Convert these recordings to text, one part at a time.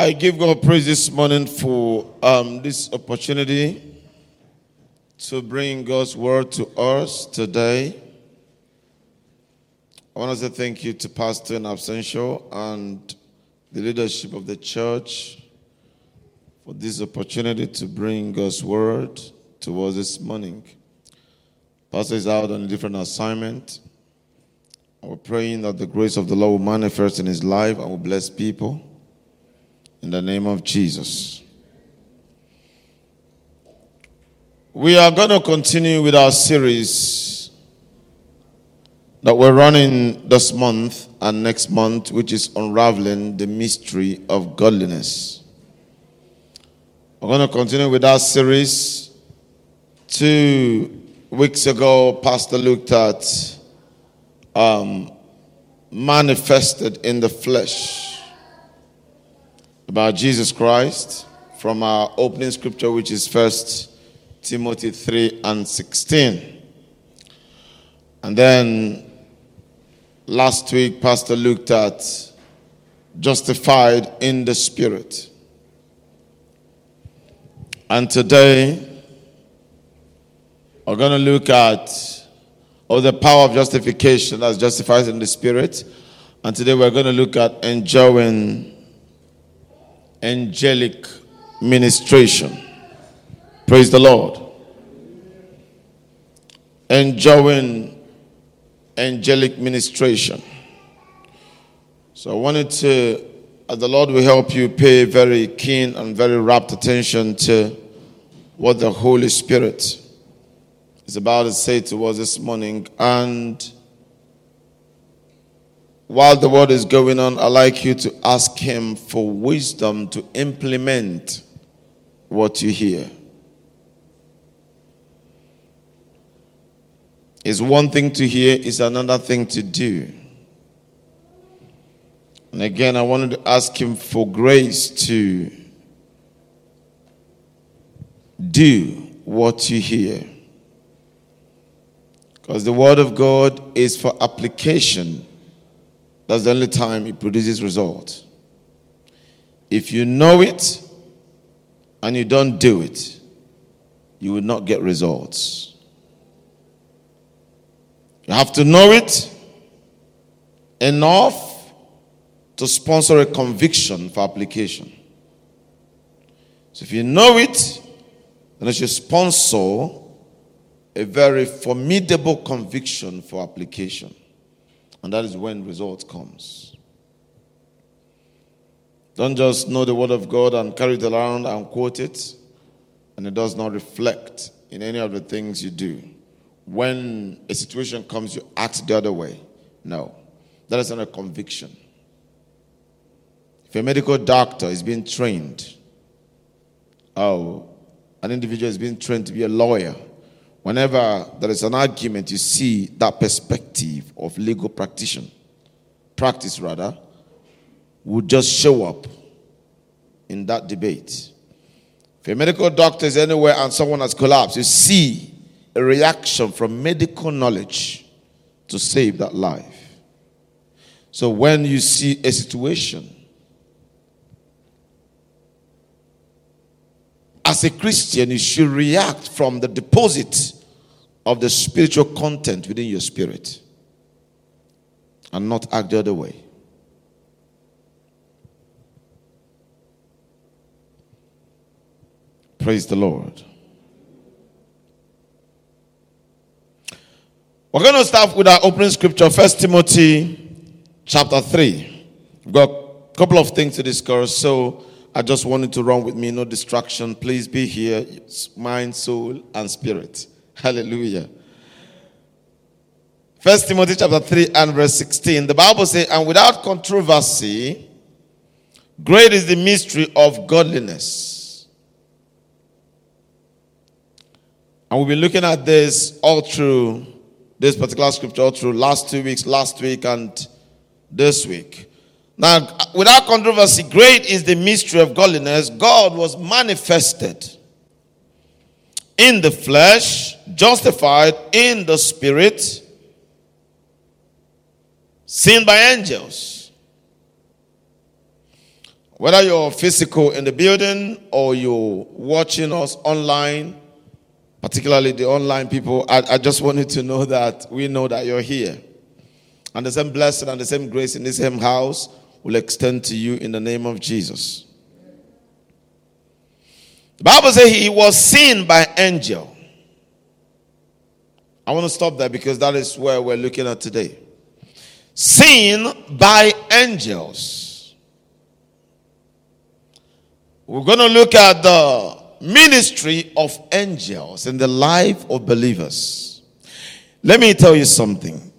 I give God praise this morning for this opportunity to bring God's word to us today. I want to say thank you to Pastor Nabsential and the leadership of the church for this opportunity to bring God's word to us this morning. Pastor is out on a different assignment. We're praying that the grace of the Lord will manifest in his life and will bless people. In the name of Jesus. We are going to continue with our series that we're running this month and next month, which is Unraveling the Mystery of Godliness. We're going to continue with our series. 2 weeks ago, Pastor looked at manifested in the flesh. About Jesus Christ from our opening scripture, which is First Timothy 3:16. And then last week, Pastor looked at justified in the Spirit. And today, we're going to look at the power of justification that's justified in the Spirit. And today, we're going to look at enjoying angelic ministration. Praise the Lord. Enjoying angelic ministration. So I wanted to, as the Lord will help you, pay very keen and very rapt attention to what the Holy Spirit is about to say to us this morning. And while the word is going on, I'd like you to ask him for wisdom to implement what you hear. It's one thing to hear, it's another thing to do. And again, I wanted to ask him for grace to do what you hear. Because the word of God is for application. That's the only time it produces result. If you know it and you don't do it, you will not get results. You have to know it enough to sponsor a conviction for application. So if you know it, then it should sponsor a very formidable conviction for application. And that is when results comes. Don't just know the word of God and carry it around and quote it, and it does not reflect in any of the things you do. When a situation comes, you act the other way. No, that is not a conviction. If a medical doctor is being trained, an individual is being trained to be a lawyer, whenever there is an argument, you see that perspective of legal practice would just show up in that debate. If a medical doctor is anywhere and someone has collapsed, you see a reaction from medical knowledge to save that life. So when you see a situation, as a Christian, you should react from the deposit of the spiritual content within your spirit and not act the other way. Praise the Lord. We're going to start with our opening scripture, 1 Timothy chapter 3. We've got a couple of things to discuss, so I just wanted to run with me, no distraction. Please be here, mind, soul, and spirit. Hallelujah. 1 Timothy chapter 3 and verse 16. The Bible says, and without controversy, great is the mystery of godliness. And we'll be looking at this all through this particular scripture, all through last week, and this week. Now, without controversy, great is the mystery of godliness. God was manifested in the flesh, justified in the Spirit, seen by angels. Whether you're physical in the building or you're watching us online, particularly the online people, I just want you to know that we know that you're here. And the same blessing and the same grace in this same house will extend to you in the name of Jesus. The Bible says he was seen by angel. I want to stop there because that is where we're looking at today. Seen by angels. We're going to look at the ministry of angels in the life of believers. Let me tell you something.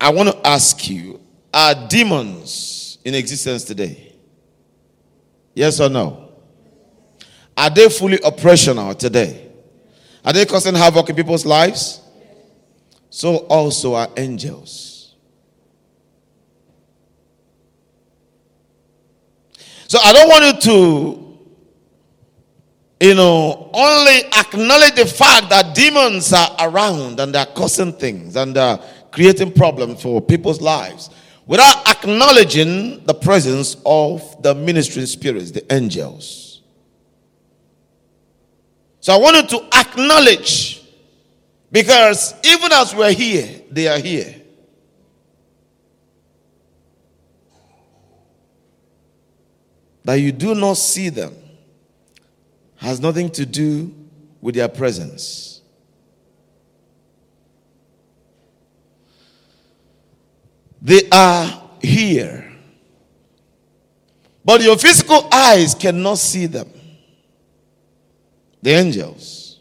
I want to ask you, are demons in existence today? Yes or no? Are they fully operational today? Are they causing havoc in people's lives? So also are angels. So I don't want you to only acknowledge the fact that demons are around and they're causing things and they're creating problems for people's lives without acknowledging the presence of the ministering spirits, the angels. So I wanted to acknowledge, because even as we're here, they are here. That you do not see them has nothing to do with their presence. They are here. But your physical eyes cannot see them. The angels.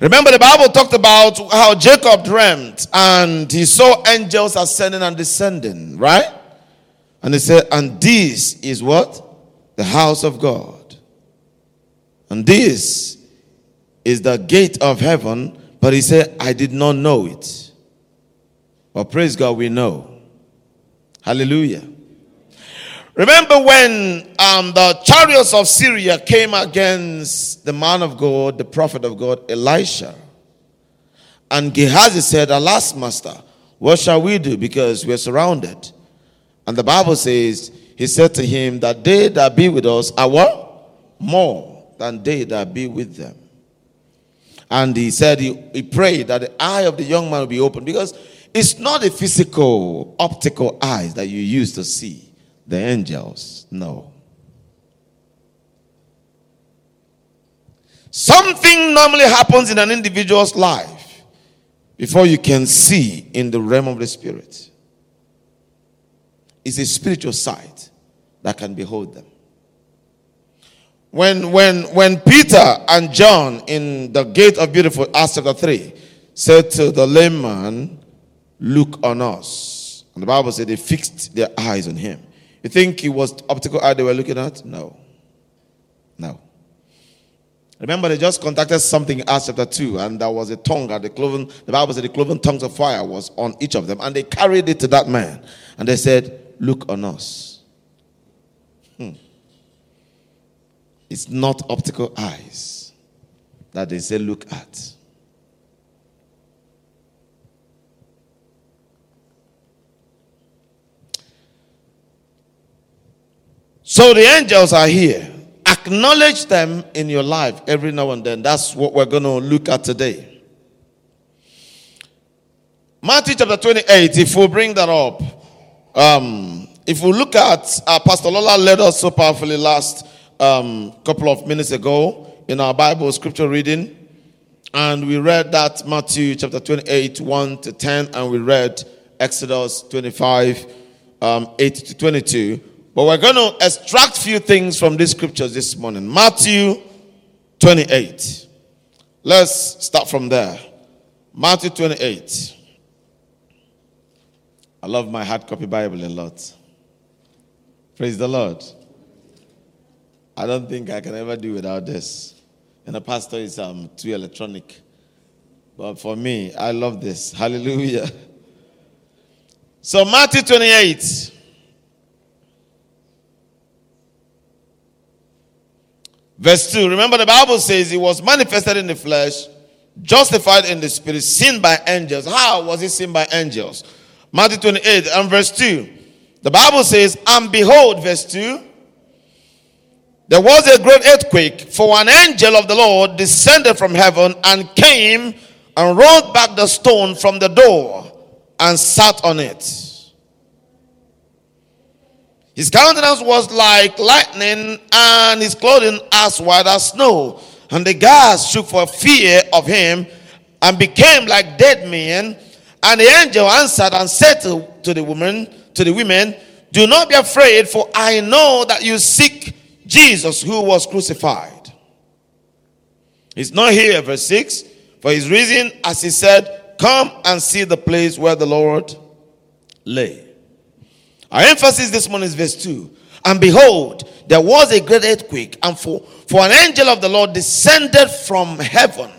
Remember, the Bible talked about how Jacob dreamt and he saw angels ascending and descending, right? And he said, and this is what? The house of God. And this is the gate of heaven. But he said, I did not know it. But praise God, we know. Hallelujah. Remember when the chariots of Syria came against the man of God, the prophet of God, Elisha. And Gehazi said, alas, master, what shall we do? Because we are surrounded. And the Bible says, he said to him that they that be with us are what? More than they that be with them. And he said he prayed that the eye of the young man would be opened, because it's not the physical, optical eyes that you use to see the angels. No. Something normally happens in an individual's life before you can see in the realm of the spirit. It's a spiritual sight that can behold them. When Peter and John in the gate of beautiful, Acts chapter 3, said to the lame man, look on us. And the Bible said they fixed their eyes on him. You think it was optical eye they were looking at? No. No. Remember, they just contacted something in Acts chapter 2, and there was a tongue at the cloven. The Bible said the cloven tongues of fire was on each of them, and they carried it to that man. And they said, look on us. It's not optical eyes that they say look at. So the angels are here. Acknowledge them in your life every now and then. That's what we're going to look at today. Matthew chapter 28, if we bring that up. If we look at Pastor Lola led us so powerfully last couple of minutes ago in our Bible scripture reading, and we read that Matthew chapter 28, 1-10, and we read Exodus 25, 8-22. But we're going to extract few things from these scriptures this morning. Matthew 28. Let's start from there. Matthew 28. I love my hard copy Bible a lot. Praise the Lord. I don't think I can ever do without this. And the pastor is too electronic. But for me, I love this. Hallelujah. So Matthew 28. Verse 2. Remember, the Bible says he was manifested in the flesh, justified in the spirit, seen by angels. How was he seen by angels? Matthew 28 and verse 2. The Bible says, and behold, verse 2, there was a great earthquake, for an angel of the Lord descended from heaven and came and rolled back the stone from the door and sat on it. His countenance was like lightning, and his clothing as white as snow. And the guards shook for fear of him and became like dead men. And the angel answered and said to the women, do not be afraid, for I know that you seek Jesus who was crucified. He's not here, verse 6, for his reason, as he said, come and see the place where the Lord lay. Our emphasis this morning is verse 2. And behold, there was a great earthquake, and for an angel of the Lord descended from heaven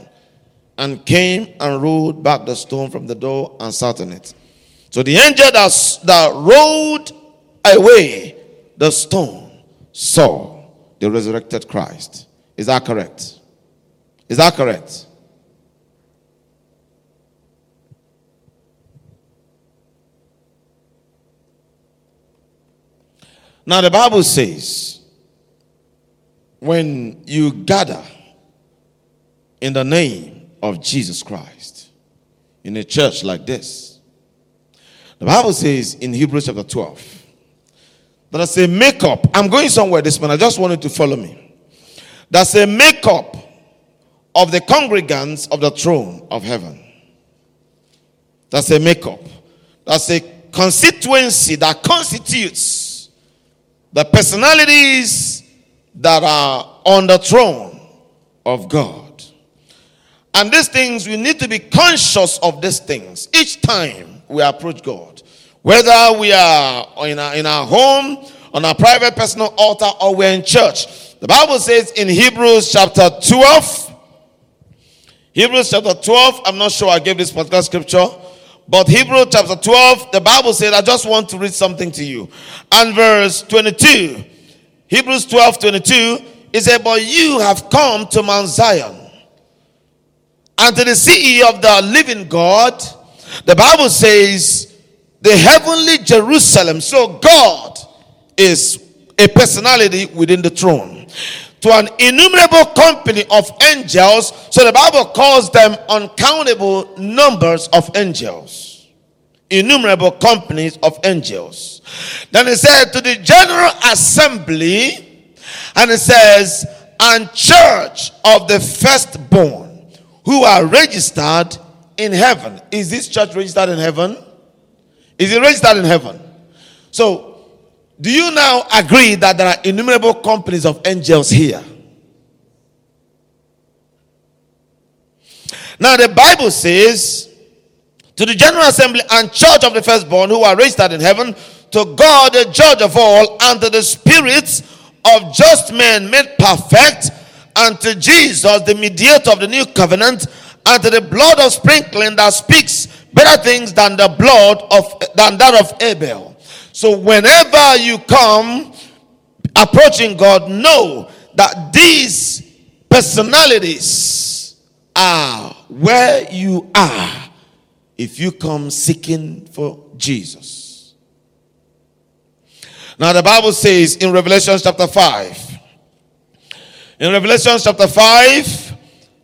and came and rolled back the stone from the door and sat on it. So the angel that rolled away the stone saw the resurrected Christ. Is that correct? Is that correct? Now the Bible says, when you gather in the name of Jesus Christ in a church like this, the Bible says in Hebrews chapter 12, there's a makeup. I'm going somewhere this morning. I just wanted to follow me. There's a makeup of the congregants of the throne of heaven. That's a makeup. That's a constituency that constitutes the personalities that are on the throne of God. And these things, we need to be conscious of these things each time we approach God. Whether we are in our home, on our private personal altar, or we're in church. The Bible says in Hebrews chapter 12, I'm not sure I gave this particular scripture, but Hebrews chapter 12, the Bible said, I just want to read something to you. And verse 22, Hebrews 12, 22, it said, but you have come to Mount Zion and to the city of the living God. The Bible says, the heavenly Jerusalem. So God is a personality within the throne. To an innumerable company of angels. So the Bible calls them uncountable numbers of angels. Innumerable companies of angels. Then it said, to the general assembly. And it says, and church of the firstborn, who are registered in heaven. Is this church registered in heaven? Is it registered in heaven? So, do you now agree that there are innumerable companies of angels here? Now the Bible says, to the general assembly and church of the firstborn who are registered in heaven, to God the judge of all, and to the spirits of just men made perfect, and to Jesus the mediator of the new covenant, and to the blood of sprinkling that speaks better things than the blood than that of Abel. So whenever you come approaching God, know that these personalities are where you are if you come seeking for Jesus. Now the Bible says in Revelation chapter 5, the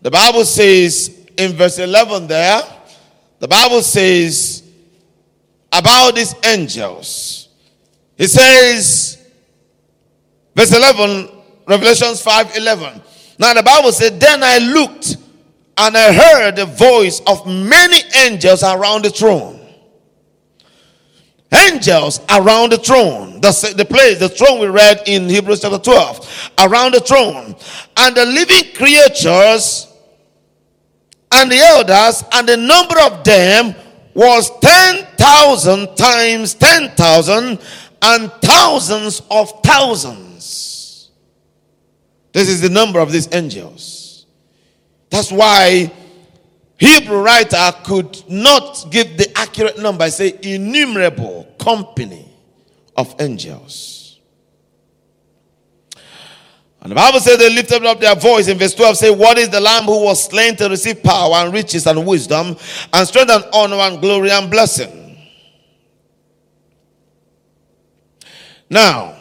Bible says in verse 11 there, the Bible says about these angels. It says, verse 11, Revelation 5:11. Now the Bible said, then I looked and I heard the voice of many angels around the throne. Angels around the throne. The throne we read in Hebrews chapter 12. Around the throne. And the living creatures and the elders, and the number of them was 10,000 times 10,000. And thousands of thousands. This is the number of these angels. That's why Hebrew writer could not give the accurate number. Say innumerable company of angels. And the Bible says they lifted up their voice in verse 12. Say, what is the Lamb who was slain to receive power and riches and wisdom and strength and honor and glory and blessing? Now,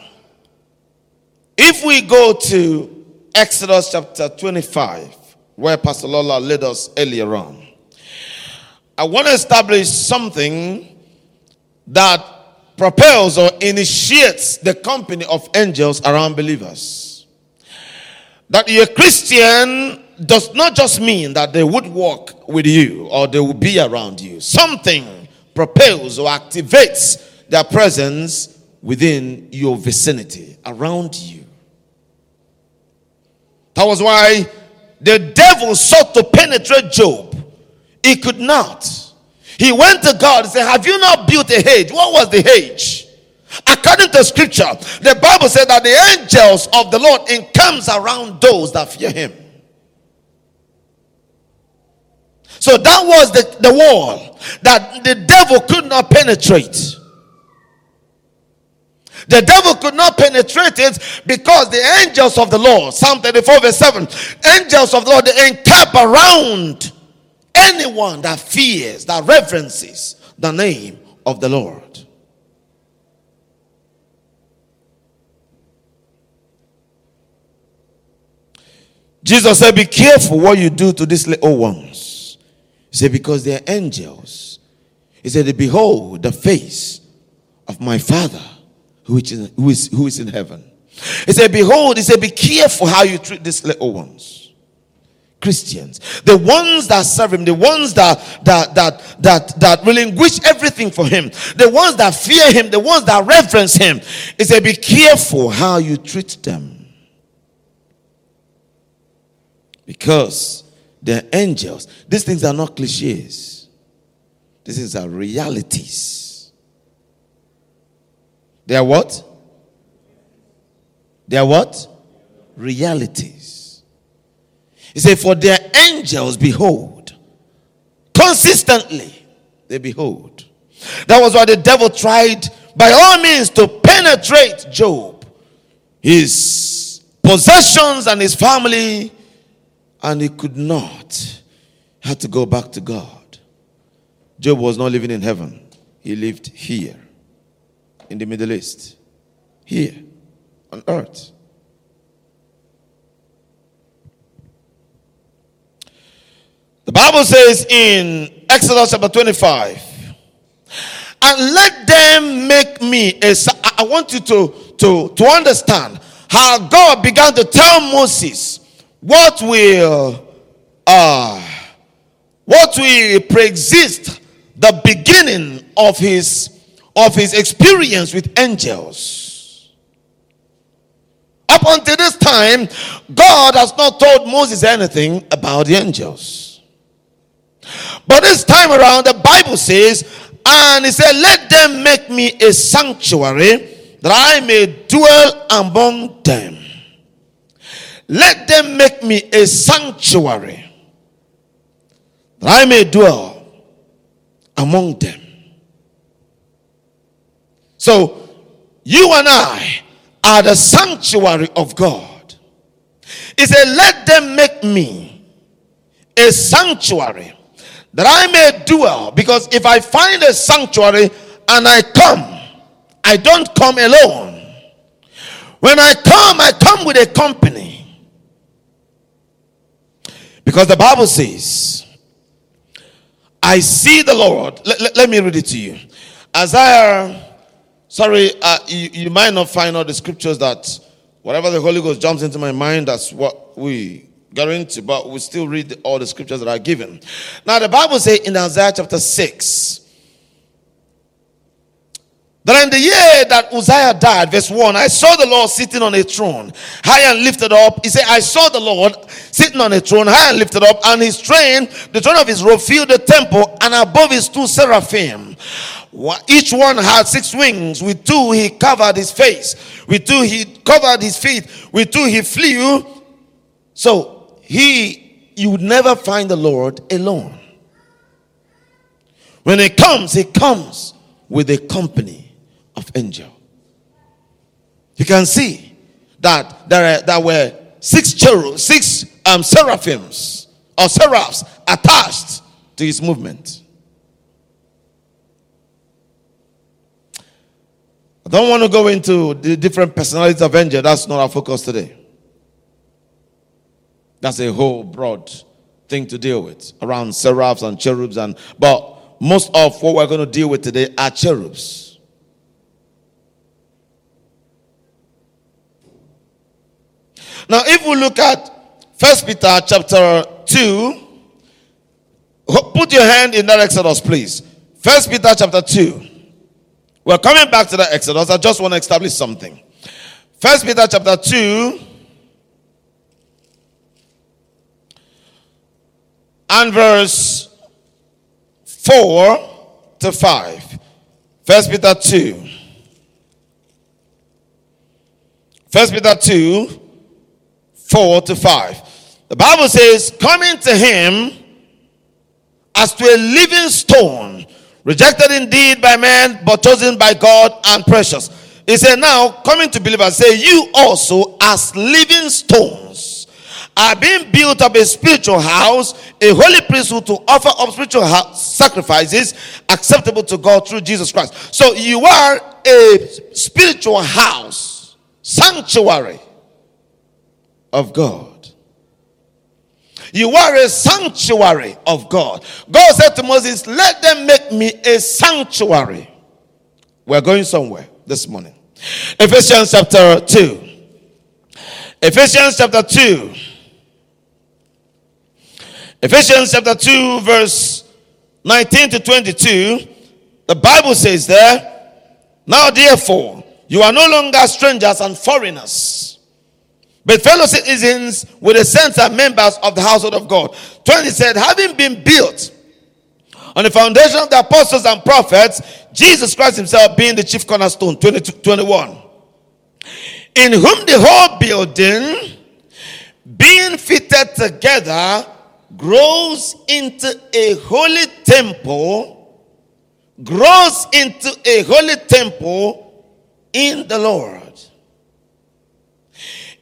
if we go to Exodus chapter 25, where Pastor Lola led us earlier on, I want to establish something that propels or initiates the company of angels around believers. That you're a Christian does not just mean that they would walk with you or they will be around you. Something propels or activates their presence within your vicinity, around you. That was why the devil sought to penetrate Job. He could not. He went to God and said, have you not built a hedge? What was the hedge? According to scripture, the Bible said that the angels of the Lord encamps around those that fear him. So that was the wall that the devil could not penetrate. The devil could not penetrate it because the angels of the Lord, Psalm 34 verse 7, angels of the Lord, they encamp around anyone that fears, that reverences the name of the Lord. Jesus said, be careful what you do to these little ones. He said, because they are angels. He said, behold the face of my Father who is in heaven. He said, behold, he said, be careful how you treat these little ones. Christians, the ones that serve him, the ones that relinquish everything for him, the ones that fear him, the ones that reverence him. He said, be careful how you treat them. Because they're angels. These things are not cliches. These things are realities. They are what? They are what? Realities. He said, for their angels behold. Consistently, they behold. That was why the devil tried by all means to penetrate Job, his possessions and his family, and he could not. He had to go back to God. Job was not living in heaven. He lived here. In the Middle East, here on earth. The Bible says in Exodus chapter 25, and let them make me a... I want you to understand how God began to tell Moses what will pre-exist the beginning of his experience with angels. Up until this time, God has not told Moses anything about the angels. But this time around, the Bible says, and he said, let them make me a sanctuary that I may dwell among them. Let them make me a sanctuary that I may dwell among them. So, you and I are the sanctuary of God. He said, let them make me a sanctuary that I may dwell. Because if I find a sanctuary and I come, I don't come alone. When I come with a company. Because the Bible says, I see the Lord. Let me read it to you. Isaiah... you might not find all the scriptures that whatever the Holy Ghost jumps into my mind, that's what we guarantee, but we still read all the scriptures that are given. Now, the Bible says in Isaiah chapter 6, that in the year that Uzziah died, verse 1, I saw the Lord sitting on a throne, high and lifted up. He said, I saw the Lord sitting on a throne, high and lifted up, and his train, the throne of his robe, filled the temple, and above his two seraphim. Each one had six wings. With two he covered his face. With two he covered his feet. With two he flew. So you would never find the Lord alone. When he comes with a company of angels. You can see that there were six seraphims or seraphs attached to his movement. I don't want to go into the different personalities of angel. That's not our focus today. That's a whole broad thing to deal with around seraphs and cherubs, and but most of what we're going to deal with today are cherubs. Now, if we look at First Peter chapter 2, put your hand in that Exodus, please. First Peter chapter 2. We're coming back to the Exodus. I just want to establish something. First Peter chapter 2 and verse 4 to 5. First Peter 2. First Peter 2, 4 to 5. The Bible says, coming to him as to a living stone, rejected indeed by men, but chosen by God and precious. He said, now, coming to believers, say, you also, as living stones, are being built up a spiritual house, a holy priesthood, to offer up spiritual sacrifices acceptable to God through Jesus Christ. So you are a spiritual house, sanctuary of God. You are a sanctuary of God. God said to Moses, let them make me a sanctuary. We're going somewhere this morning. Ephesians chapter 2. Ephesians chapter 2. Ephesians chapter 2 verse 19 to 22. The Bible says there, now therefore, you are no longer strangers and foreigners, but fellow citizens with the sense of members of the household of God. 20 said, having been built on the foundation of the apostles and prophets, Jesus Christ himself being the chief cornerstone. 21. In whom the whole building, being fitted together, grows into a holy temple, in the Lord.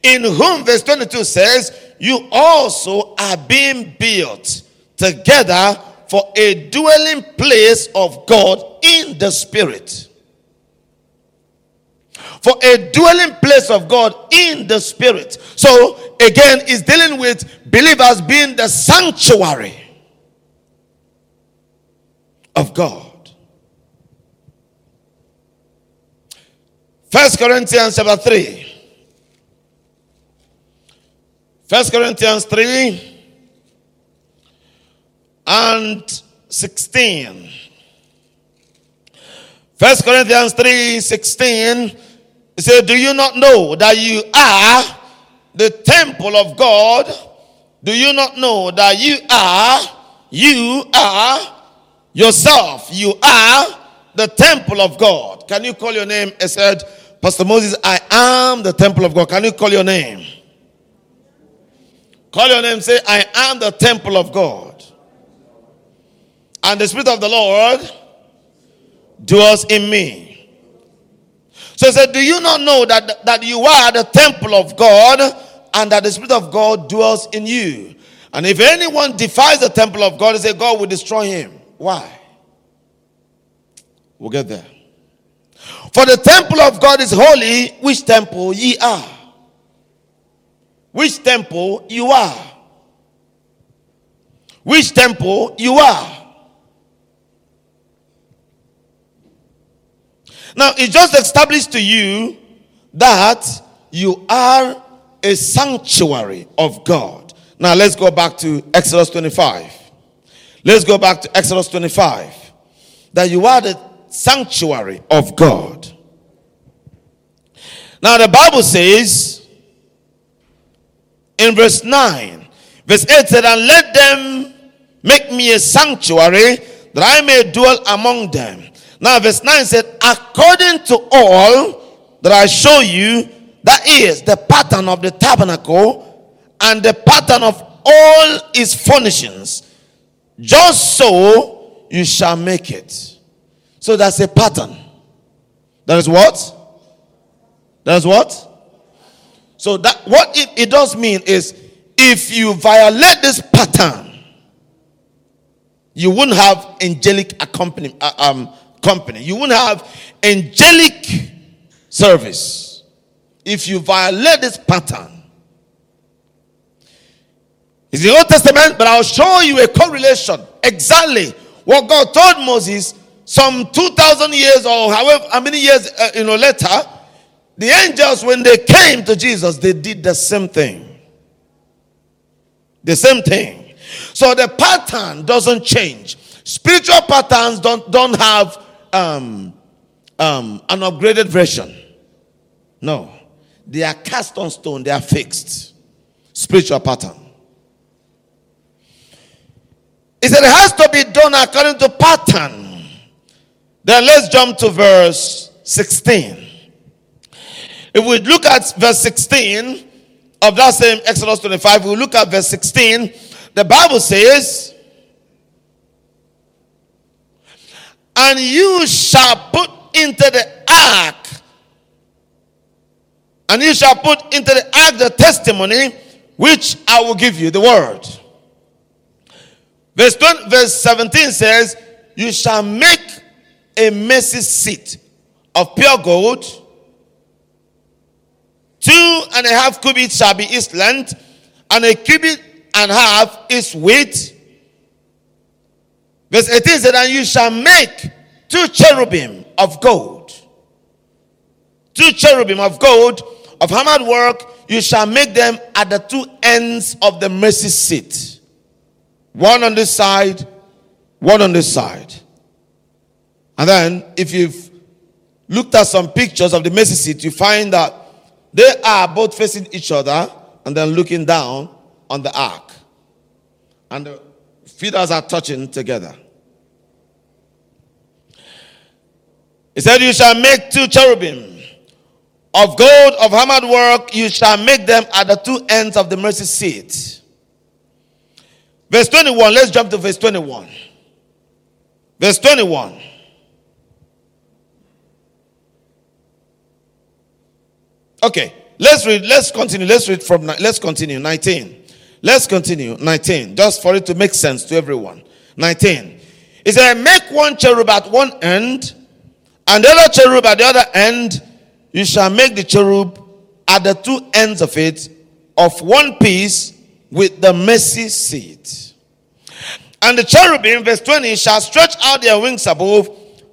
In whom, verse 22 says, you also are being built together for a dwelling place of God in the Spirit. For a dwelling place of God in the Spirit. So, again, it's dealing with believers being the sanctuary of God. 1 Corinthians chapter 3. 1 Corinthians 3 and 16. 1 Corinthians 3, 16. It says, do you not know that you are the temple of God? Do you not know that you are yourself? You are the temple of God. Can you call your name? I said, Pastor Moses, I am the temple of God. Can you call your name? Call your name, say, I am the temple of God. And the Spirit of the Lord dwells in me. So he said, do you not know that you are the temple of God and that the Spirit of God dwells in you? And if anyone defies the temple of God, he said, God will destroy him. Why? We'll get there. For the temple of God is holy, which temple ye are. Which temple you are. Which temple you are. Now, it just established to you that you are a sanctuary of God. Now, let's go back to Exodus 25. Let's go back to Exodus 25. That you are the sanctuary of God. Now, the Bible says, in verse 9, verse 8 said, and let them make me a sanctuary that I may dwell among them. Now verse 9 said, according to all that I show you, that is the pattern of the tabernacle and the pattern of all its furnishings, just so you shall make it. So that's a pattern. That is what? So that what it does mean is, if you violate this pattern, you wouldn't have angelic company. You wouldn't have angelic service. If you violate this pattern, it's the Old Testament, but I'll show you a correlation. Exactly what God told Moses some 2,000 years or however many years later. The angels, when they came to Jesus, they did the same thing. The same thing. So the pattern doesn't change. Spiritual patterns don't have an upgraded version. No. They are cast on stone. They are fixed. Spiritual pattern. He said it has to be done according to pattern. Then let's jump to verse 16. If we look at verse 16 of that same Exodus 25, we look at verse 16. The Bible says, and you shall put into the ark, and you shall put into the ark the testimony which I will give you, the word. Verse 17 says, you shall make a mercy seat of pure gold. 2.5 cubits shall be its length, and 1.5 cubits its width. Verse 18 said, and you shall make 2 cherubim of gold. 2 cherubim of gold, of hammered work, you shall make them at the 2 ends of the mercy seat. 1 on this side, 1 on this side. And then, if you've looked at some pictures of the mercy seat, you find that they are both facing each other and then looking down on the ark. And the feeders are touching together. He said, you shall make 2 cherubim of gold of hammered work. You shall make them at the 2 ends of the mercy seat. Verse 21. Let's jump to verse 21. Verse 21. Okay, let's read. Let's continue. Let's read from. Let's continue. 19. Let's continue. 19. Just for it to make sense to everyone. 19. It said, make 1 cherub at 1 end, and the other cherub at the other end. You shall make the cherub at the 2 ends of it, of 1 piece, with the mercy seat. And the cherubim, verse 20, shall stretch out their wings above,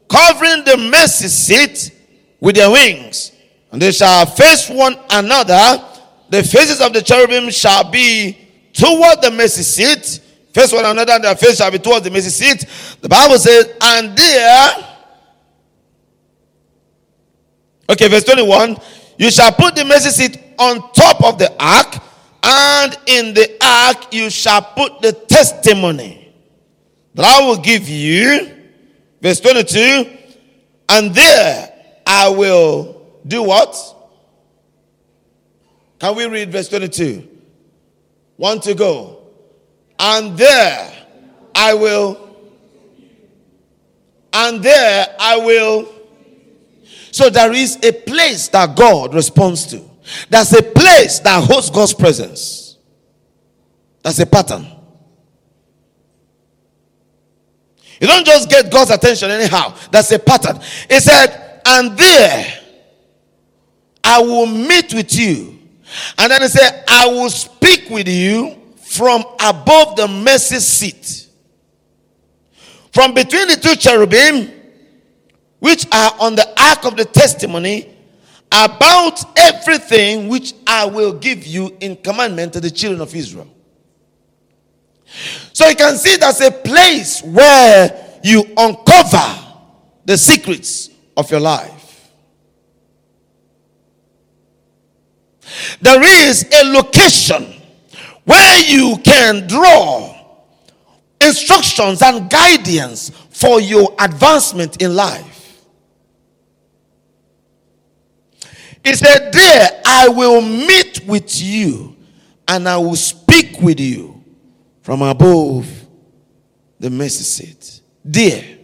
covering the mercy seat with their wings. And they shall face one another. The faces of the cherubim shall be toward the mercy seat. Face one another, and their face shall be towards the mercy seat. The Bible says, and there... Okay, verse 21. You shall put the mercy seat on top of the ark, and in the ark you shall put the testimony that I will give you. Verse 22. And there I will... do what? Can we read verse 22? 1 to go. And there I will. So there is a place that God responds to. There's a place that hosts God's presence. That's a pattern. You don't just get God's attention anyhow. That's a pattern. It said, and there I will meet with you. And then he said, I will speak with you from above the mercy seat. From between the 2 cherubim, which are on the ark of the testimony, about everything which I will give you in commandment to the children of Israel. So you can see that's a place where you uncover the secrets of your life. There is a location where you can draw instructions and guidance for your advancement in life. It said, there I will meet with you, and I will speak with you from above the mercy seat. There.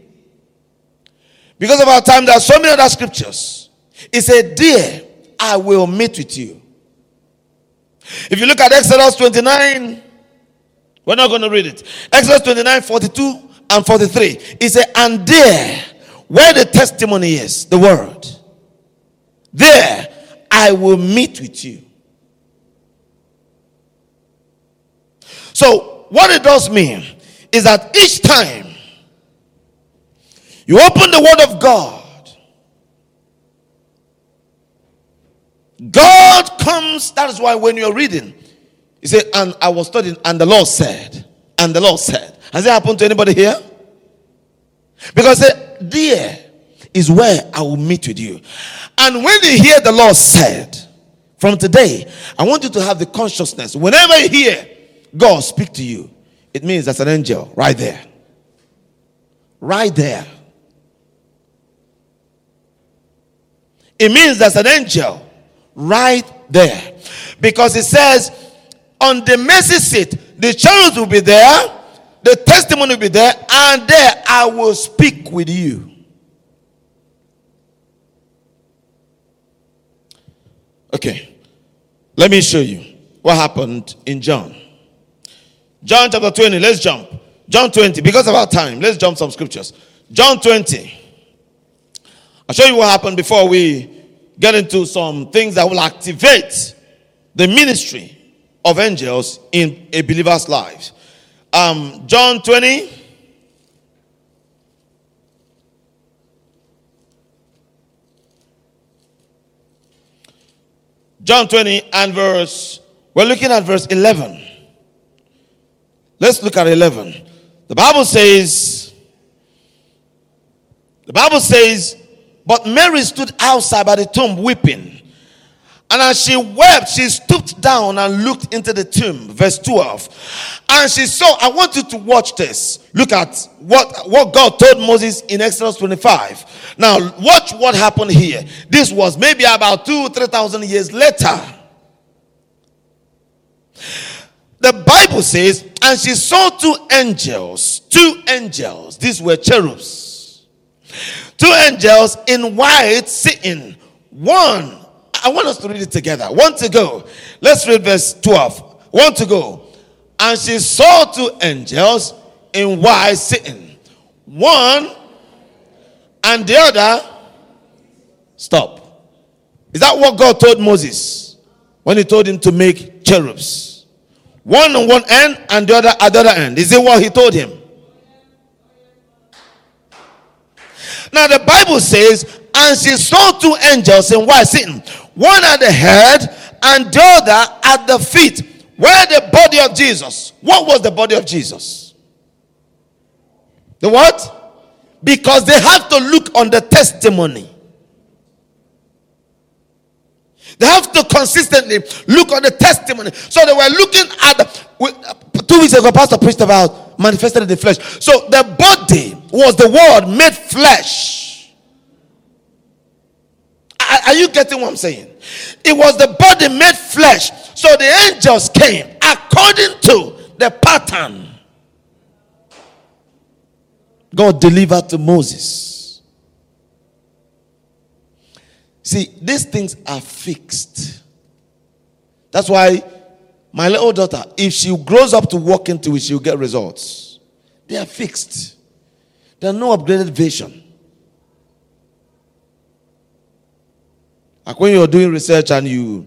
Because of our time, there are so many other scriptures. It said, there I will meet with you. If you look at Exodus 29, we're not going to read it. Exodus 29, 42 and 43. It says, and there, where the testimony is, the word, There I will meet with you. So what it does mean is that each time you open the word of God, God comes. That is why when you're reading, you say, and I was studying, and the Lord said, and the Lord said. Has it happened to anybody here? Because there is where I will meet with you. And when you hear the Lord said, from today, I want you to have the consciousness. Whenever you hear God speak to you, it means that's an angel right there. Right there. It means that's an angel right there. Because it says, on the mercy seat, the cherubs will be there, the testimony will be there, and there I will speak with you. Okay, let me show you what happened in John. John chapter 20, let's jump. John 20, because of our time, let's jump some scriptures. John 20. I'll show you what happened before we get into some things that will activate the ministry of angels in a believer's life. John 20. John 20 and verse, we're looking at verse 11. Let's look at 11. The Bible says, but Mary stood outside by the tomb weeping. And as she wept, she stooped down and looked into the tomb. Verse 12. And she saw, I want you to watch this. Look at what God told Moses in Exodus 25. Now, watch what happened here. This was maybe about 2,000-3,000 years later. The Bible says, and she saw two angels. These were cherubs. Two angels in white sitting. One. I want us to read it together. One to go. Let's read verse 12. One to go. And she saw two angels in white sitting. One and the other. Stop. Is that what God told Moses when he told him to make cherubs? One on one end and the other at the other end. Is it what he told him? Now the Bible says, and she saw two angels in white sitting, one at the head and the other at the feet, where the body of Jesus. What was the body of Jesus? The what? Because they have to look on the testimony. They have to consistently look on the testimony. So they were looking at 2 weeks ago, Pastor preached about manifested in the flesh. So the body was the word made flesh. Are you getting what I'm saying? It was the body made flesh. So the angels came according to the pattern God delivered to Moses. See, these things are fixed. That's why my little daughter, if she grows up to walk into it, she'll get results. They are fixed. There are no upgraded versions. Like when you're doing research and you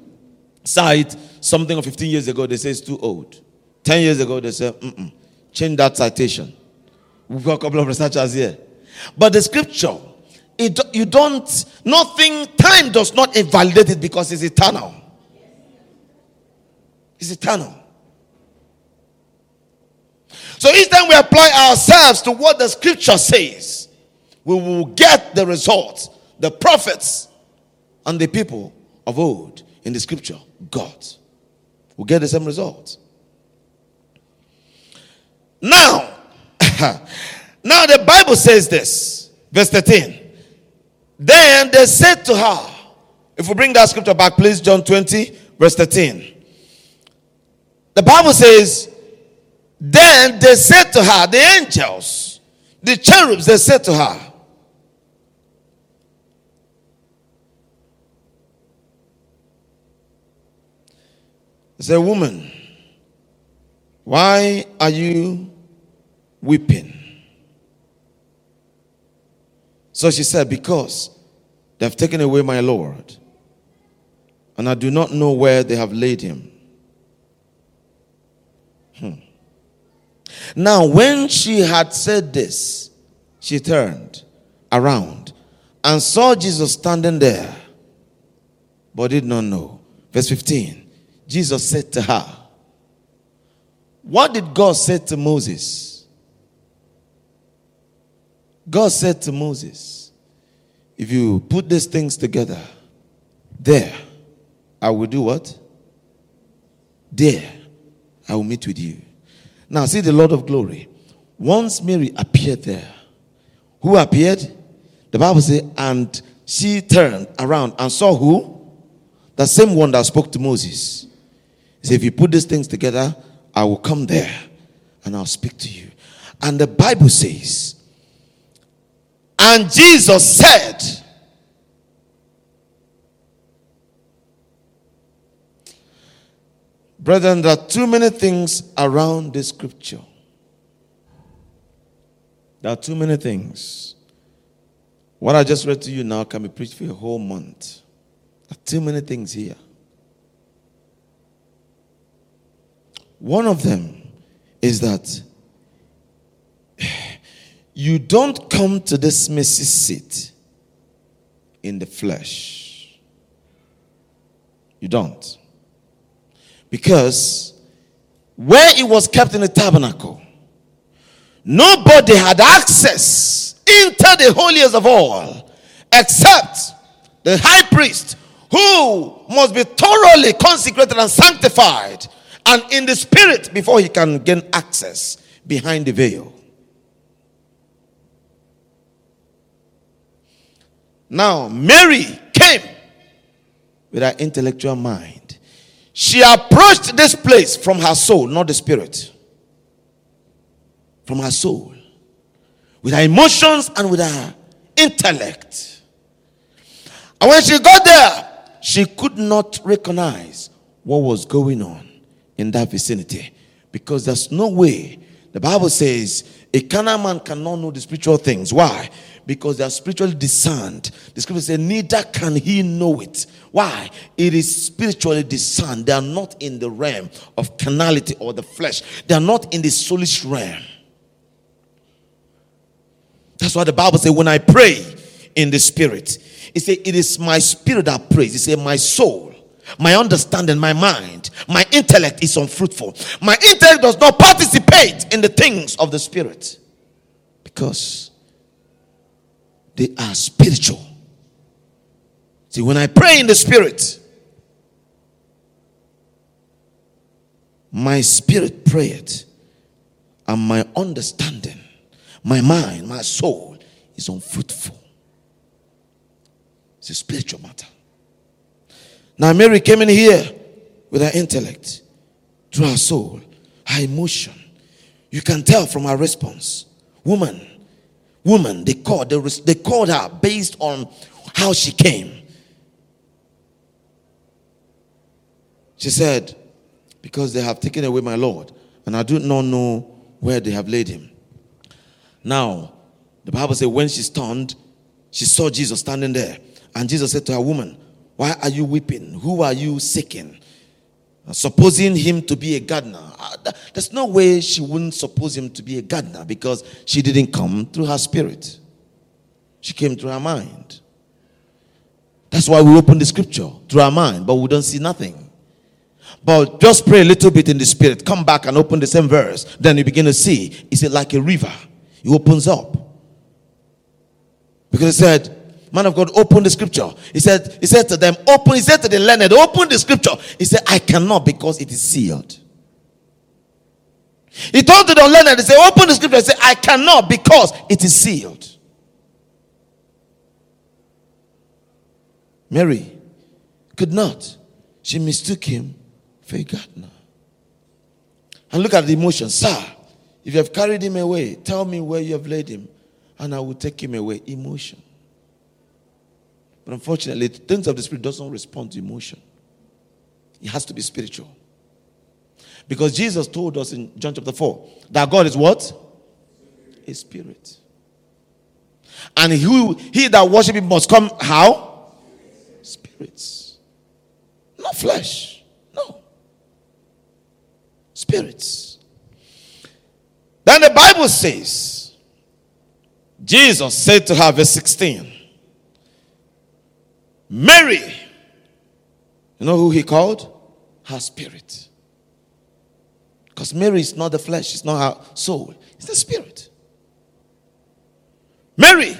cite something of 15 years ago, they say it's too old. 10 years ago, they say, change that citation. We've got a couple of researchers here. But the scripture, time does not invalidate it because it's eternal. It's eternal. So each time we apply ourselves to what the scripture says, we will get the results. The prophets and the people of old in the scripture, God, will get the same results. Now the Bible says this, verse 13. Then they said to her, if we bring that scripture back, please, John 20, verse 13. The Bible says, then they said to her, the angels, the cherubs, they said to her, they said, woman, why are you weeping? So she said, because they have taken away my Lord, and I do not know where they have laid him. Now, when she had said this, she turned around and saw Jesus standing there, but did not know. Verse 15, Jesus said to her, what did God say to Moses? God said to Moses, if you put these things together, there, I will do what? There, I will meet with you. Now, see the Lord of glory. Once Mary appeared there, who appeared? The Bible says, and she turned around and saw who? The same one that spoke to Moses. He said, if you put these things together, I will come there and I'll speak to you. And the Bible says, and Jesus said, brethren, there are too many things around this scripture. There are too many things. What I just read to you now can be preached for a whole month. There are too many things here. One of them is that you don't come to this mercy seat in the flesh. You don't. Because where it was kept in the tabernacle, nobody had access into the holiest of all except the high priest, who must be thoroughly consecrated and sanctified and in the spirit before he can gain access behind the veil. Now, Mary came with her intellectual mind. She approached this place from her soul, not the spirit. From her soul. With her emotions and with her intellect. And when she got there, she could not recognize what was going on in that vicinity. Because there's no way. The Bible says a carnal man cannot know the spiritual things. Why? Because they are spiritually discerned. The scripture says, neither can he know it. Why? It is spiritually discerned. They are not in the realm of carnality or the flesh. They are not in the soulish realm. That's why the Bible says, when I pray in the spirit, it says, it is my spirit that prays. It says, my soul, my understanding, my mind, my intellect is unfruitful. My intellect does not participate in the things of the spirit. Because they are spiritual. See, when I pray in the spirit, my spirit prayeth, and my understanding, my mind, my soul is unfruitful. It's a spiritual matter. Now, Mary came in here with her intellect, through her soul, her emotion. You can tell from her response. Woman, they called her based on how she came. She said, because they have taken away my Lord, and I do not know where they have laid him. Now, the Bible says, when she turned, she saw Jesus standing there. And Jesus said to her, woman, why are you weeping? Who are you seeking? Supposing him to be a gardener. There's no way she wouldn't suppose him to be a gardener, because she didn't come through her spirit. She came through her mind. That's why we open the scripture through our mind, but we don't see nothing. But just pray a little bit in the spirit. Come back and open the same verse. Then you begin to see. Is it like a river? It opens up. Because it said, man of God, open the scripture. He said to them, open. He said to the learned, open the scripture. He said, I cannot, because it is sealed. He told to the learned, he said, open the scripture. He said, I cannot, because it is sealed. Mary could not. She mistook him for a gardener. And look at the emotion. Sir, if you have carried him away, tell me where you have laid him, and I will take him away. Emotion. But unfortunately, the things of the spirit doesn't respond to emotion. It has to be spiritual. Because Jesus told us in John chapter 4 that God is what? A spirit. And he that worship him must come how? Spirits. Not flesh. No. Spirits. Then the Bible says, Jesus said to her, verse 16, Mary, you know who he called? Her spirit. Because Mary is not the flesh, it's not her soul, it's the spirit. Mary,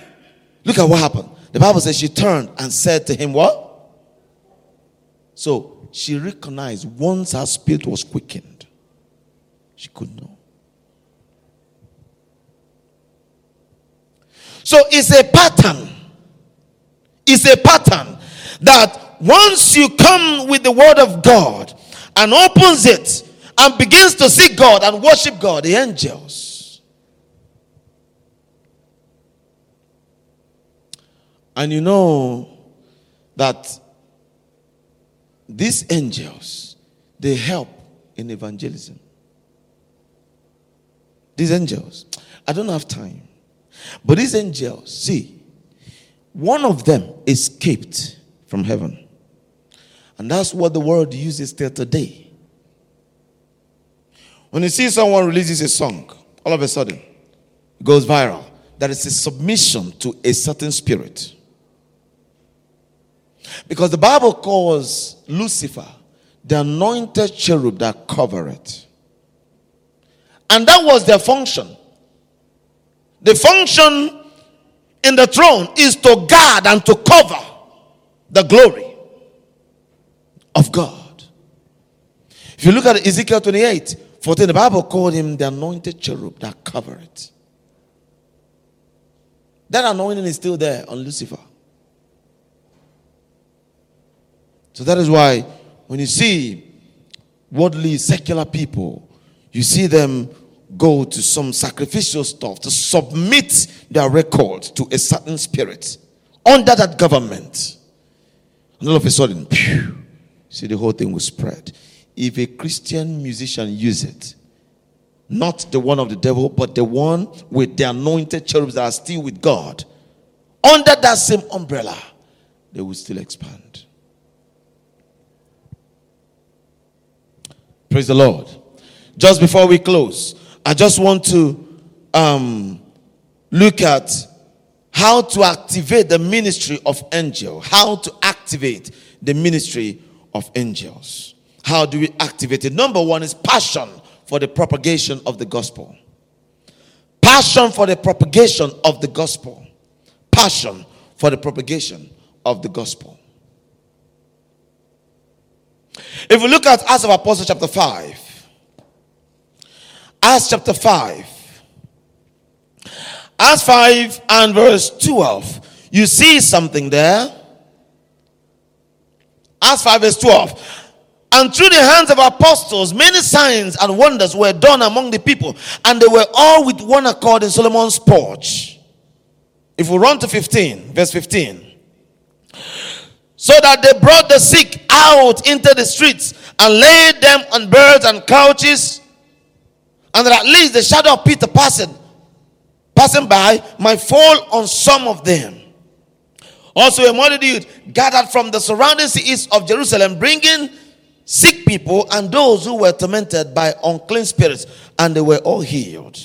look at what happened. The Bible says she turned and said to him, what? So she recognized once her spirit was quickened, she could know. So it's a pattern. It's a pattern that once you come with the word of God and opens it and begins to see God and worship God, the angels. And you know that these angels, they help in evangelism. These angels, I don't have time. But these angels, see, one of them escaped from heaven. And that's what the world uses till today. When you see someone releases a song, all of a sudden, it goes viral. That is a submission to a certain spirit. Because the Bible calls Lucifer the anointed cherub that covered it. And that was their function. The function in the throne is to guard and to cover the glory of God. If you look at Ezekiel 28:14, the Bible called him the anointed cherub that covered it. That anointing is still there on Lucifer. So that is why when you see worldly, secular people, you see them go to some sacrificial stuff to submit their record to a certain spirit under that government. And all of a sudden, pew, see, the whole thing will spread. If a Christian musician uses it, not the one of the devil, but the one with the anointed cherubs that are still with God, under that same umbrella, they will still expand. Praise the Lord. Just before we close, I just want to look at how to activate the ministry of angels. How to activate the ministry of angels. How do we activate it? Number one is passion for the propagation of the gospel. Passion for the propagation of the gospel. Passion for the propagation of the gospel. If we look at Acts of Apostles chapter 5. Acts chapter 5. Acts 5 and verse 12. You see something there. Acts 5 verse 12. And through the hands of apostles, many signs and wonders were done among the people. And they were all with one accord in Solomon's porch. If we run to 15, verse 15. So that they brought the sick out into the streets and laid them on beds and couches. And that at least the shadow of Peter passing by might fall on some of them. Also a multitude gathered from the surrounding cities of Jerusalem, bringing sick people and those who were tormented by unclean spirits. And they were all healed.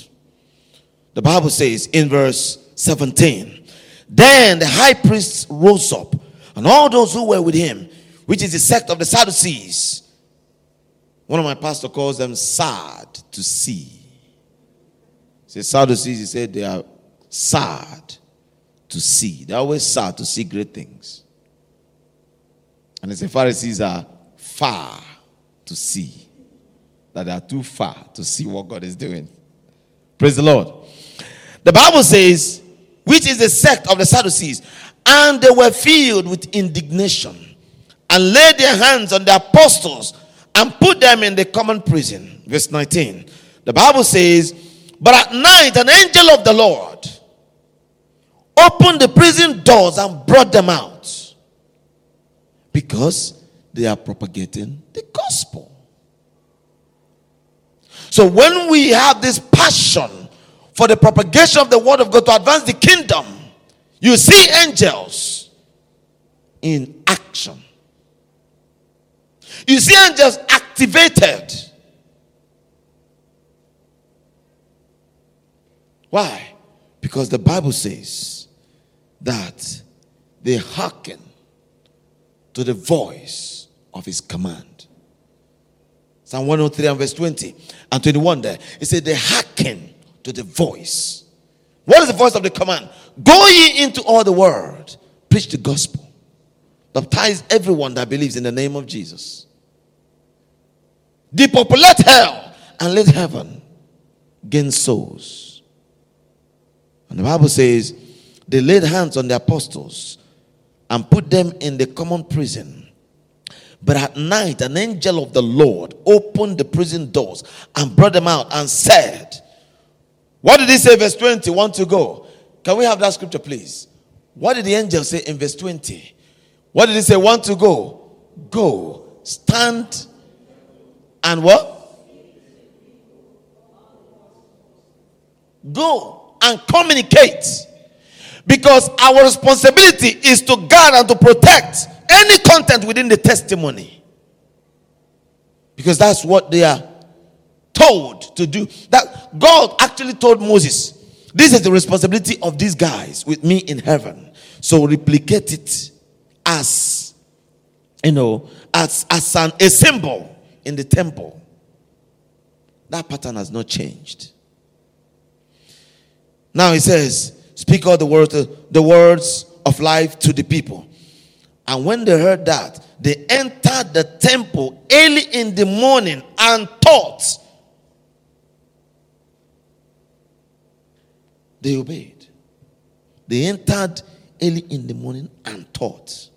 The Bible says in verse 17, Then the high priest rose up, and all those who were with him, which is the sect of the Sadducees. One of my pastors calls them sad to see. He said, Sadducees, he said they are sad to see. They're always sad to see great things. And he said, Pharisees are far to see. That they are too far to see what God is doing. Praise the Lord. The Bible says, which is the sect of the Sadducees. And they were filled with indignation and laid their hands on the apostles and put them in the common prison. Verse 19. The Bible says, But at night an angel of the Lord opened the prison doors and brought them out. Because they are propagating the gospel. So when we have this passion for the propagation of the word of God to advance the kingdom, you see angels in action. You see angels activated. Why? Because the Bible says that they hearken to the voice of his command. Psalm 103 and verse 20 and 21 there. It said they hearken to the voice. What is the voice of the command? Go ye into all the world. Preach the gospel. Baptize everyone that believes in the name of Jesus. Depopulate hell and let heaven gain souls. And the Bible says they laid hands on the apostles and put them in the common prison. But at night, an angel of the Lord opened the prison doors and brought them out and said, what did he say, verse 20? Want to go? Can we have that scripture, please? What did the angel say in verse 20? What did he say? Want to go? Go. Stand. And what? Go and communicate. Because our responsibility is to guard and to protect any content within the testimony. Because that's what they are told to do. That God actually told Moses, this is the responsibility of these guys with me in heaven. So replicate it as, a symbol in the temple. That pattern has not changed. Now he says, speak all the words of life to the people. And when they heard that, they entered the temple early in the morning and taught. They obeyed. They entered early in the morning and taught.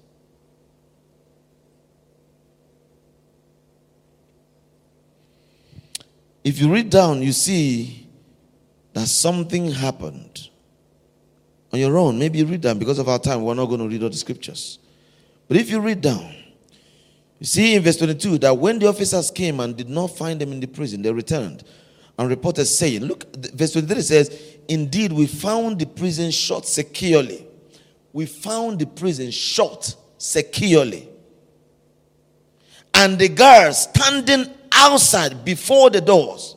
If you read down, you see that something happened. On your own, maybe you read down. Because of our time, we're not going to read all the scriptures. But if you read down, you see in verse 22 that when the officers came and did not find them in the prison, they returned and reported, saying, look, verse 23 says, indeed, we found the prison shut securely. We found the prison shut securely. And the guards standing outside before the doors.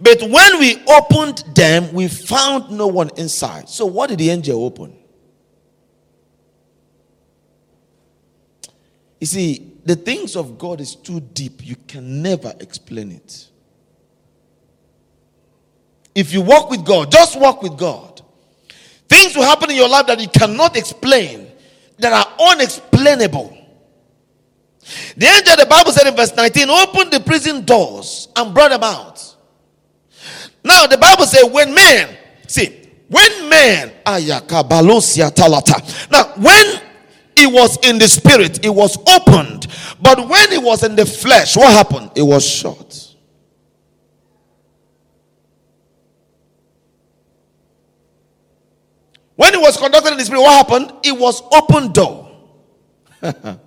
But when we opened them, we found no one inside. So what did the angel open? You see, the things of God is too deep. You can never explain it. If you walk with God, just walk with God, things will happen in your life that you cannot explain, that are unexplainable. The angel, the Bible said in verse 19, opened the prison doors and brought them out. Now the Bible says when it was in the spirit, it was opened. But when it was in the flesh, what happened? It was shut. When it was conducted in the spirit, what happened? It was open door. But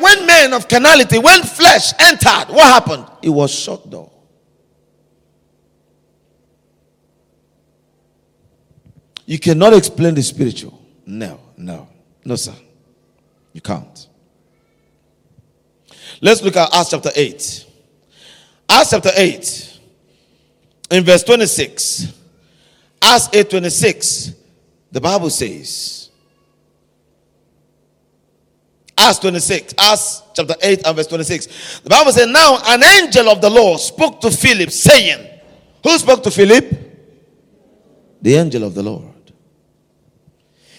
when men of carnality, when flesh entered, what happened? It was shut door. You cannot explain the spiritual. No, sir. You can't. Let's look at Acts chapter 8. Acts chapter 8, in verse 26. Acts 8:26, the Bible says. Acts chapter 8 and verse 26. The Bible says, now an angel of the Lord spoke to Philip, saying, who spoke to Philip? The angel of the Lord.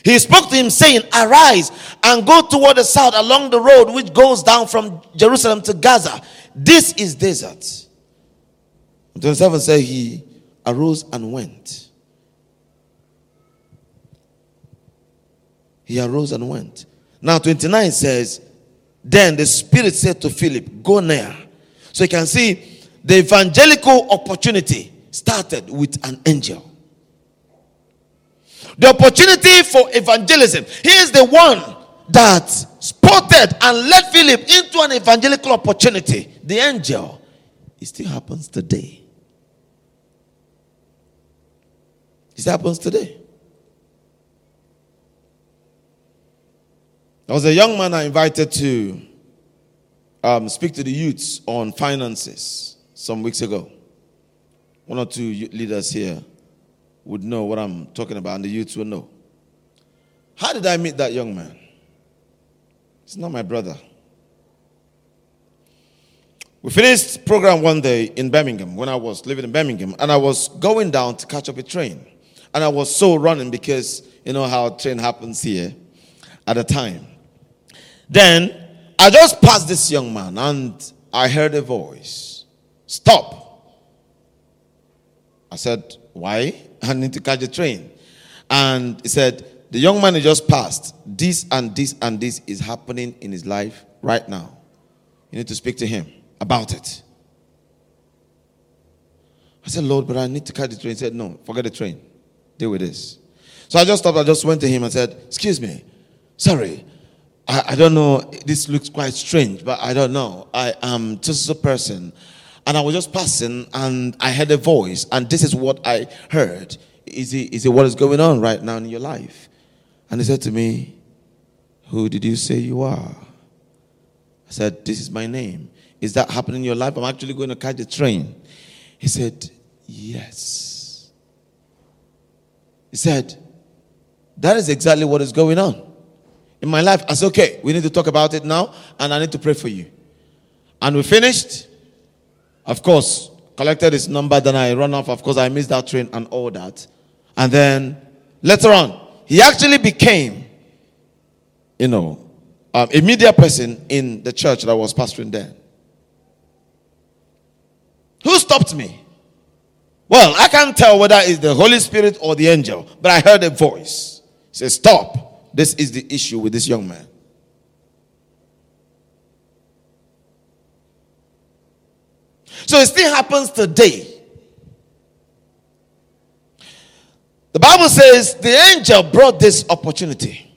He spoke to him, saying, arise and go toward the south along the road which goes down from Jerusalem to Gaza. This is desert. 27 says he arose and went. He arose and went. Now 29 says, then the Spirit said to Philip, go near. So you can see the evangelical opportunity started with an angel. The opportunity for evangelism. He is the one that spotted and led Philip into an evangelical opportunity. The angel. It still happens today. It still happens today. There was a young man I invited to speak to the youths on finances some weeks ago. One or two leaders here would know what I'm talking about, and the youths would know. How did I meet that young man? It's not my brother. We finished program one day in Birmingham, when I was living in Birmingham, and I was going down to catch up a train. And I was so running because you know how a train happens here at the time. Then I just passed this young man and I heard a voice. Stop. I said, why? I need to catch a train. And he said, the young man who just passed, this and this and this is happening in his life right now. You need to speak to him about it. I said, Lord, but I need to catch the train. He said, no, forget the train. Deal with this. So I just stopped. I just went to him and said, excuse me, sorry. I don't know. This looks quite strange, but I don't know. I am just a person. And I was just passing, and I heard a voice, and this is what I heard. Is it what is going on right now in your life? And he said to me, who did you say you are? I said, this is my name. Is that happening in your life? I'm actually going to catch the train. He said, yes. He said, that is exactly what is going on in my life. I said, okay, we need to talk about it now, and I need to pray for you. And we finished. Of course, collected his number, then I ran off. Of course, I missed that train and all that. And then later on, he actually became, a media person in the church that I was pastoring then. Who stopped me? Well, I can't tell whether it's the Holy Spirit or the angel, but I heard a voice. It said, stop. This is the issue with this young man. So it still happens today. The Bible says the angel brought this opportunity.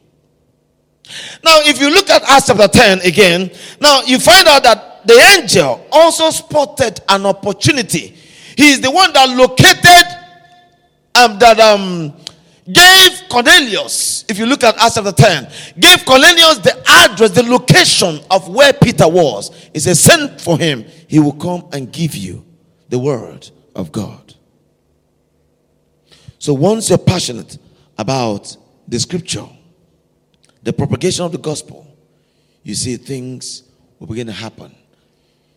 Now, if you look at Acts chapter 10 again, now you find out that the angel also spotted an opportunity. He is the one that gave Cornelius, if you look at Acts chapter 10, gave Cornelius the address, the location of where Peter was. He said, send for him. He will come and give you the word of God. So once you're passionate about the scripture, the propagation of the gospel, you see things will begin to happen.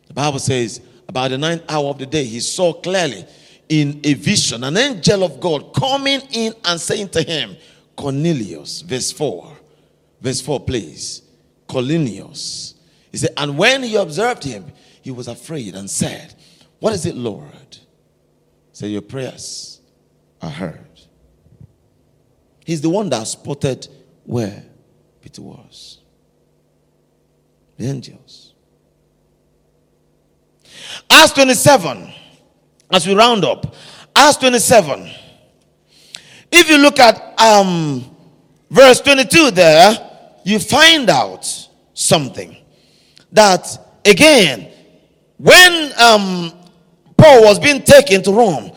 The Bible says, about the ninth hour of the day, he saw clearly in a vision, an angel of God coming in and saying to him, Cornelius, verse 4 please, Cornelius. He said, and when he observed him, he was afraid and said, what is it, Lord? He said, your prayers are heard. He's the one that spotted where Peter was. The angels. Acts 27. As we round up, Acts 27. If you look at verse 22 there, you find out something. That, again, when Paul was being taken to Rome,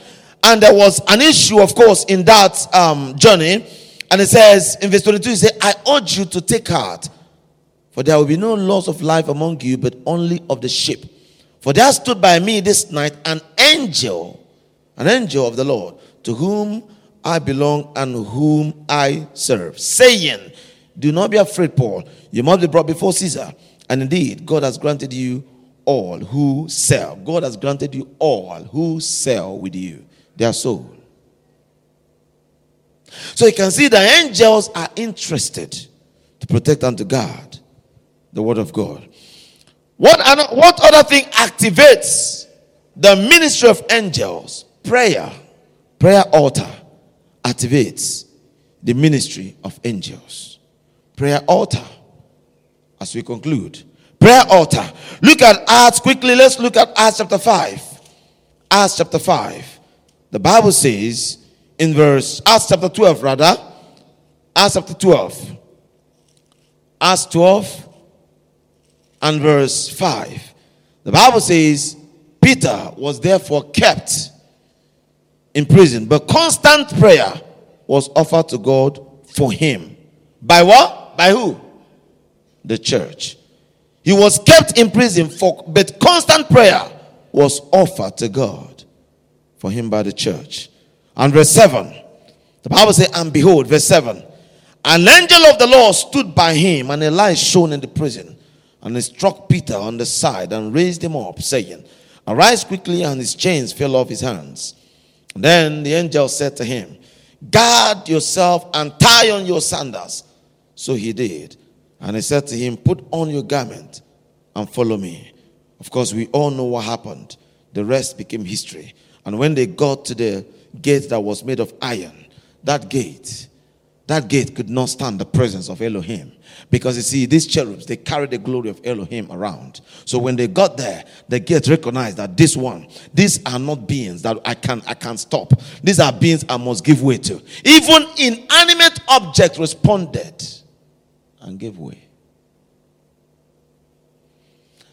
and there was an issue, of course, in that journey, and it says, in verse 22, it says, I urge you to take heart, for there will be no loss of life among you, but only of the sheep. For there stood by me this night an angel of the Lord, to whom I belong and whom I serve, saying, do not be afraid, Paul. You must be brought before Caesar. And indeed, God has granted you all who sell. God has granted you all who sell with you their soul. So you can see the angels are interested to protect and to guard the word of God. What other thing activates the ministry of angels? Prayer. Prayer altar activates the ministry of angels. Prayer altar. As we conclude. Prayer altar. Look at Acts quickly. Let's look at Acts chapter 5. Acts chapter 5. The Bible says in Acts chapter 12 rather. Acts chapter 12. Acts 12. And verse 5. The Bible says, Peter was therefore kept in prison, but constant prayer was offered to God for him. By what? By who? The church. He was kept in prison, but constant prayer was offered to God for him by the church. And verse 7, the Bible says, and behold, verse 7, an angel of the Lord stood by him, and a light shone in the prison. And he struck Peter on the side and raised him up, saying, arise quickly, and his chains fell off his hands. Then the angel said to him, guard yourself and tie on your sandals. So he did. And he said to him, put on your garment and follow me. Of course, we all know what happened. The rest became history. And when they got to the gate that was made of iron, that gate could not stand the presence of Elohim. Because you see, these cherubs, they carry the glory of Elohim around. So when they got there, the gate recognized that these are not beings that I can't stop. These are beings I must give way to. Even inanimate objects responded and gave way.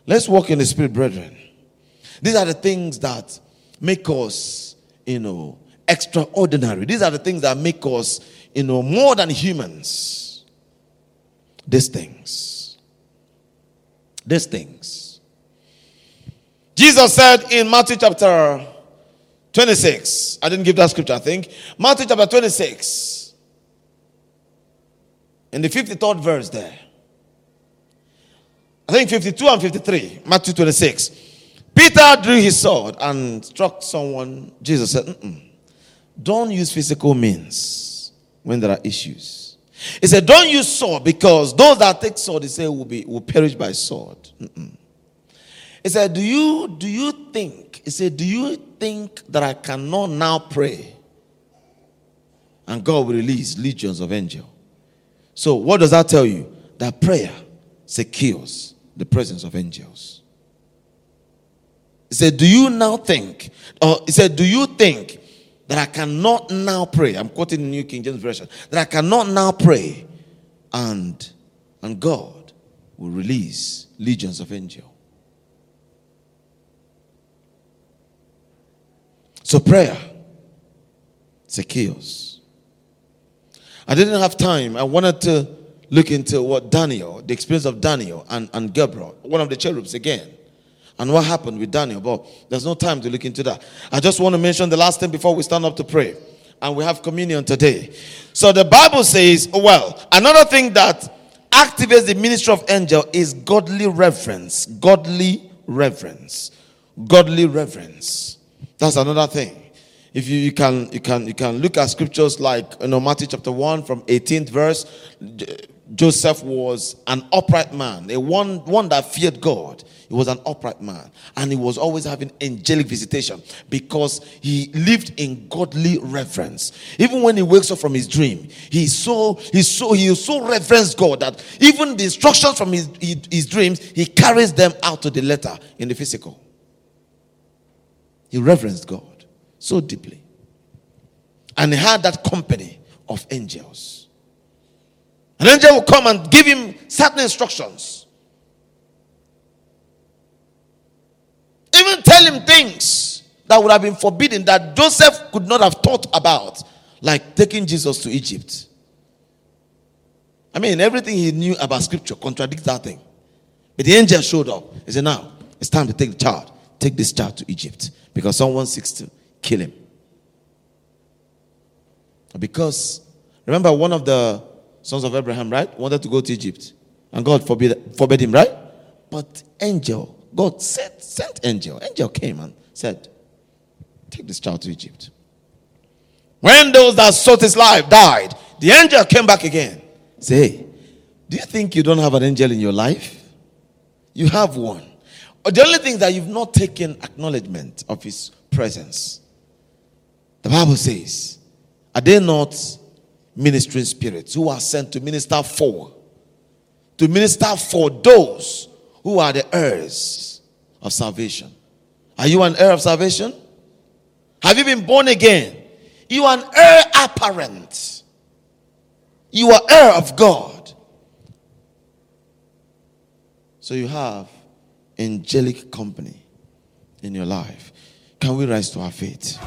Let's walk in the spirit, brethren. These are the things that make us, extraordinary. These are the things that make us, more than humans. These things. Jesus said in Matthew chapter 26. I didn't give that scripture, I think. Matthew chapter 26. In the 53rd verse there. I think 52 and 53. Matthew 26. Peter drew his sword and struck someone. Jesus said, don't use physical means when there are issues. He said, don't use sword, because those that take sword, he said, will perish by sword. He said, do you think that I cannot now pray and God will release legions of angels? So what does that tell you? That prayer secures the presence of angels. He said, do you think that I cannot now pray? I'm quoting the New King James Version. That I cannot now pray and God will release legions of angels. So prayer secures. I didn't have time. I wanted to look into what the experience of Daniel and Gabriel, one of the cherubs again. And what happened with Daniel, but there's no time to look into that. I just want to mention the last thing before we stand up to pray. And we have communion today. So the Bible says, another thing that activates the ministry of angel is godly reverence. Godly reverence. That's another thing. If you can look at scriptures like Matthew chapter 1 from 18th verse. Joseph was an upright man, one that feared God. He was an upright man, and he was always having angelic visitation because he lived in godly reverence. Even when he wakes up from his dream, he so reverenced God that even the instructions from his dreams, he carries them out to the letter in the physical. He reverenced God so deeply, and he had that company of angels. An angel will come and give him certain instructions. Even tell him things that would have been forbidden that Joseph could not have thought about. Like taking Jesus to Egypt. I mean, everything he knew about scripture contradicts that thing. But the angel showed up. He said, now, it's time to take the child. Take this child to Egypt. Because someone seeks to kill him. Because, remember, one of the sons of Abraham, right? Wanted to go to Egypt. And God forbade him, right? But God sent angel. Angel came and said, take this child to Egypt. When those that sought his life died, the angel came back again. Say, hey, do you think you don't have an angel in your life? You have one. The only thing that you've not taken acknowledgement of his presence. The Bible says, are they not ministering spirits who are sent to minister for those who are the heirs of salvation? Are you an heir of salvation? Have you been born again? You are an heir apparent. You are heir of God. So you have angelic company in your life. Can we rise to our feet?